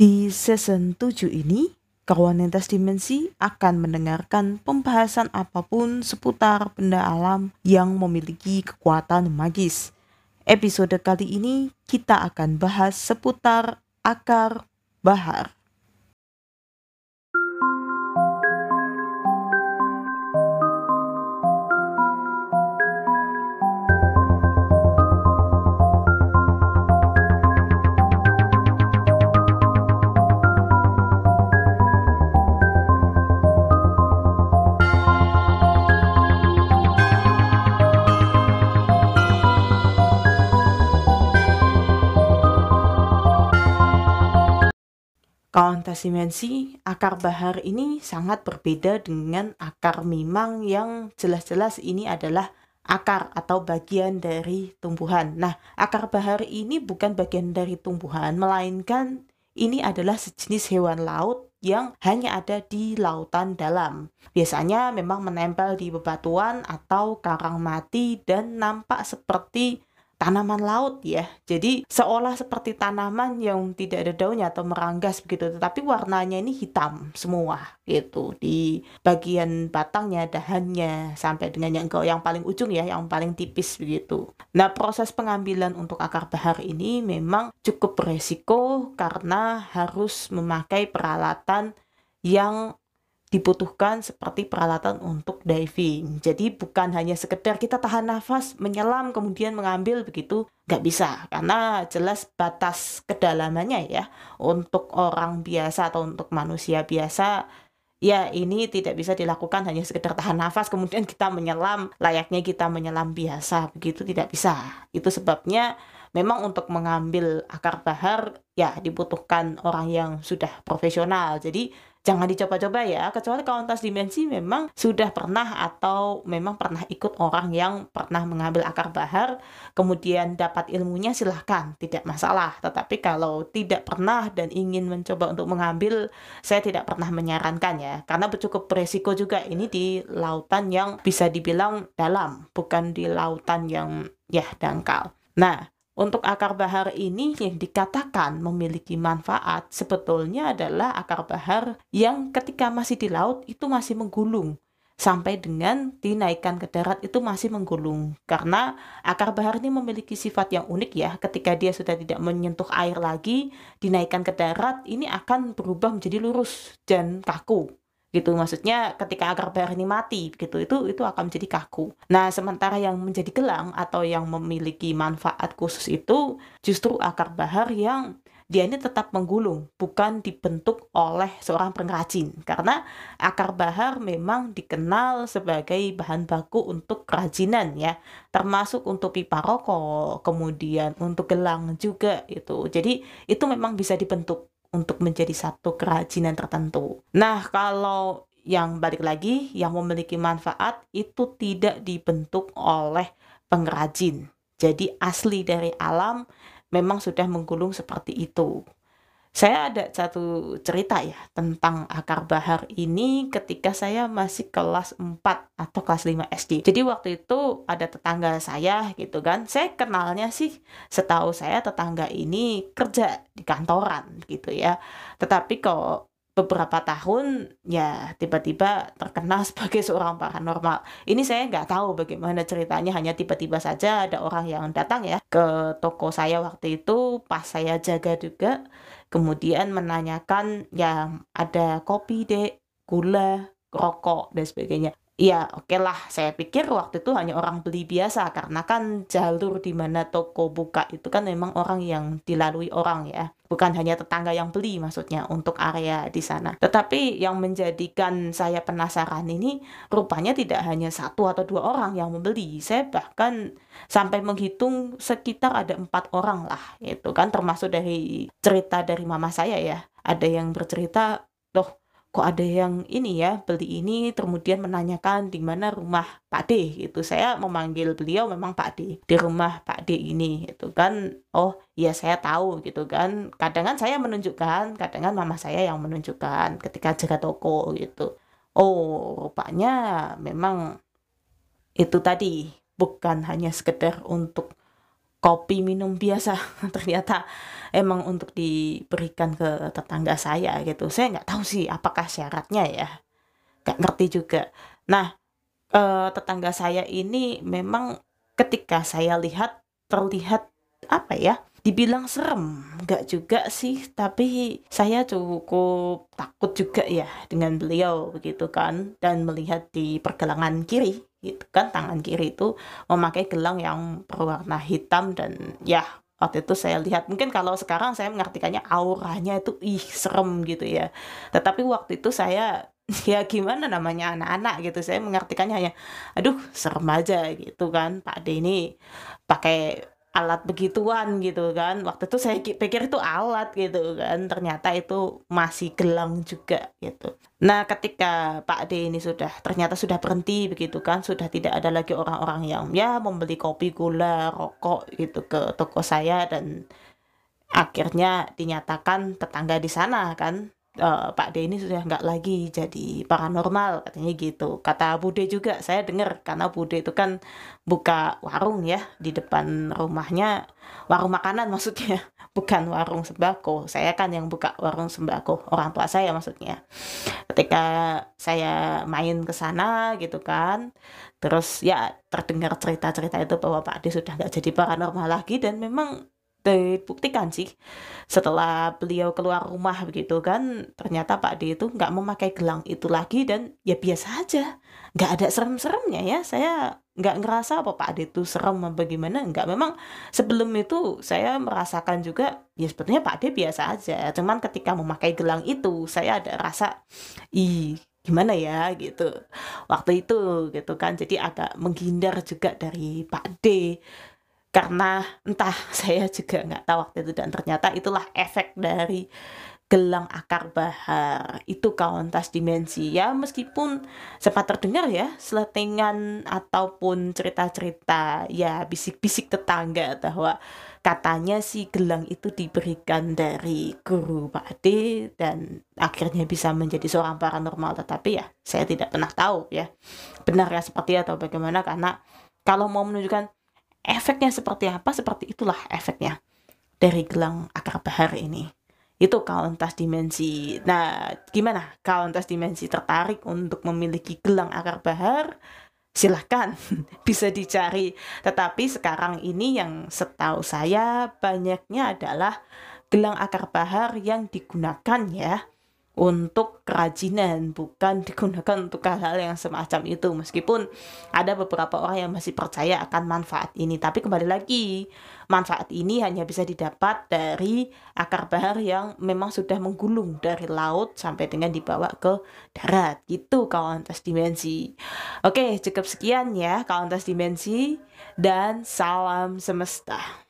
Di season 7 ini, kawan lintas dimensi akan mendengarkan pembahasan apapun seputar benda alam yang memiliki kekuatan magis. Episode kali ini kita akan bahas seputar akar bahar. Kawan lintas dimensi, akar bahar ini sangat berbeda dengan akar mimang yang jelas-jelas ini adalah akar atau bagian dari tumbuhan. Nah, akar bahar ini bukan bagian dari tumbuhan, melainkan ini adalah sejenis hewan laut yang hanya ada di lautan dalam. Biasanya memang menempel di bebatuan atau karang mati dan nampak seperti tanaman laut ya, jadi seolah seperti tanaman yang tidak ada daunnya atau meranggas begitu, tetapi warnanya ini hitam semua gitu. Di bagian batangnya, dahannya, sampai dengan yang paling ujung ya, yang paling tipis begitu. Nah, proses pengambilan untuk akar bahar ini memang cukup beresiko karena harus memakai peralatan yang dibutuhkan seperti peralatan untuk diving. Jadi bukan hanya sekedar kita tahan nafas, menyelam, kemudian mengambil begitu, nggak bisa. Karena jelas batas kedalamannya ya. Untuk orang biasa atau untuk manusia biasa, ya ini tidak bisa dilakukan hanya sekedar tahan nafas, kemudian kita menyelam, layaknya kita menyelam biasa, begitu tidak bisa. Itu sebabnya memang untuk mengambil akar bahar, ya dibutuhkan orang yang sudah profesional. Jadi jangan dicoba-coba ya, kecuali kawan lintas dimensi memang sudah pernah atau memang pernah ikut orang yang pernah mengambil akar bahar, kemudian dapat ilmunya silahkan, tidak masalah. Tetapi kalau tidak pernah dan ingin mencoba untuk mengambil, saya tidak pernah menyarankan ya, karena cukup beresiko juga. Ini di lautan yang bisa dibilang dalam, bukan di lautan yang ya dangkal. Nah, untuk akar bahar ini yang dikatakan memiliki manfaat sebetulnya adalah akar bahar yang ketika masih di laut itu masih menggulung. Sampai dengan dinaikkan ke darat itu masih menggulung. Karena akar bahar ini memiliki sifat yang unik ya. Ketika dia sudah tidak menyentuh air lagi, dinaikkan ke darat ini akan berubah menjadi lurus dan kaku. Gitu, maksudnya ketika akar bahar ini mati gitu, itu akan menjadi kaku. Nah, sementara yang menjadi gelang atau yang memiliki manfaat khusus itu justru akar bahar yang dia ini tetap menggulung, bukan dibentuk oleh seorang pengrajin. Karena akar bahar memang dikenal sebagai bahan baku untuk kerajinan ya, termasuk untuk pipa rokok, kemudian untuk gelang juga itu. Jadi itu memang bisa dibentuk untuk menjadi satu kerajinan tertentu. Nah, kalau yang balik lagi, yang memiliki manfaat itu tidak dibentuk oleh pengrajin. Jadi asli dari alam memang sudah menggulung seperti itu. Saya ada satu cerita ya tentang akar bahar ini ketika saya masih kelas 4 atau kelas 5 SD. Jadi waktu itu ada tetangga saya gitu kan. Saya kenalnya sih, setahu saya tetangga ini kerja di kantoran gitu ya. Tetapi kok beberapa tahun ya tiba-tiba terkenal sebagai seorang paranormal. Ini saya nggak tahu bagaimana ceritanya, hanya tiba-tiba saja ada orang yang datang ya ke toko saya waktu itu pas saya jaga juga. Kemudian menanyakan, ya ada kopi dek, gula, rokok, dan sebagainya. Ya oke lah, saya pikir waktu itu hanya orang beli biasa. Karena kan jalur di mana toko buka itu kan memang orang yang dilalui orang ya. Bukan hanya tetangga yang beli maksudnya untuk area di sana. Tetapi yang menjadikan saya penasaran ini rupanya tidak hanya satu atau dua orang yang membeli. Saya bahkan sampai menghitung sekitar ada 4 orang lah. Itu kan termasuk dari cerita dari mama saya ya. Ada yang bercerita, loh kok ada yang ini ya beli ini, kemudian menanyakan di mana rumah Pak D gitu. Saya memanggil beliau memang Pak D, di rumah Pak D ini gitu kan. Oh ya saya tahu gitu kan. Kadang kan saya menunjukkan, kadang kan mama saya yang menunjukkan ketika jaga toko gitu. Oh rupanya memang itu tadi bukan hanya sekedar untuk kopi minum biasa ternyata emang untuk diberikan ke tetangga saya gitu. Saya nggak tahu sih apakah syaratnya ya, nggak ngerti juga. Nah, tetangga saya ini memang ketika saya lihat terlihat apa ya, dibilang serem nggak juga sih, tapi saya cukup takut juga ya dengan beliau begitu kan, dan melihat di pergelangan kiri gitu kan, tangan kiri itu memakai gelang yang berwarna hitam, dan ya waktu itu saya lihat, mungkin kalau sekarang saya mengartikannya auranya itu serem gitu ya, tetapi waktu itu saya ya gimana namanya anak-anak gitu, saya mengartikannya hanya aduh serem aja gitu kan, Pak D ini pakai alat begituan gitu kan, waktu itu saya pikir itu alat gitu kan, ternyata itu masih gelang juga gitu. Nah ketika Pak D ini sudah ternyata sudah berhenti begitu kan, sudah tidak ada lagi orang-orang yang ya membeli kopi, gula, rokok gitu ke toko saya, dan akhirnya dinyatakan tetangga di sana kan, Pak D ini sudah nggak lagi jadi paranormal katanya gitu. Kata Bude juga saya dengar, karena Bude itu kan buka warung ya di depan rumahnya, warung makanan maksudnya, bukan warung sembako. Saya kan yang buka warung sembako, orang tua saya maksudnya. Ketika saya main ke sana gitu kan, terus ya terdengar cerita-cerita itu bahwa Pak D sudah nggak jadi paranormal lagi, dan memang dibuktikan sih setelah beliau keluar rumah begitu kan, ternyata Pak D itu nggak memakai gelang itu lagi, dan ya biasa aja, nggak ada serem-seremnya ya. Saya nggak ngerasa apa Pak D itu serem apa gimana, nggak. Memang sebelum itu saya merasakan juga ya sebetulnya Pak D biasa aja, cuman ketika memakai gelang itu saya ada rasa gimana ya gitu waktu itu gitu kan, jadi agak menghindar juga dari Pak D. Karena entah, saya juga nggak tahu waktu itu, dan ternyata itulah efek dari gelang akar bahar itu, kauntas dimensi ya. Meskipun sempat terdengar ya seletingan ataupun cerita-cerita ya bisik-bisik tetangga bahwa katanya si gelang itu diberikan dari guru Pak D dan akhirnya bisa menjadi seorang paranormal, tetapi ya saya tidak pernah tahu ya benarnya seperti atau bagaimana, karena kalau mau menunjukkan efeknya seperti apa, seperti itulah efeknya dari gelang akar bahar ini. Itu kauntas dimensi. Nah, gimana kauntas dimensi tertarik untuk memiliki gelang akar bahar? Silahkan, bisa dicari. Tetapi sekarang ini yang setahu saya banyaknya adalah gelang akar bahar yang digunakan ya untuk kerajinan, bukan digunakan untuk hal-hal yang semacam itu. Meskipun ada beberapa orang yang masih percaya akan manfaat ini, tapi kembali lagi, manfaat ini hanya bisa didapat dari akar bahar yang memang sudah menggulung dari laut sampai dengan dibawa ke darat. Itu kauntas dimensi. Oke, cukup sekian ya kauntas dimensi, dan salam semesta.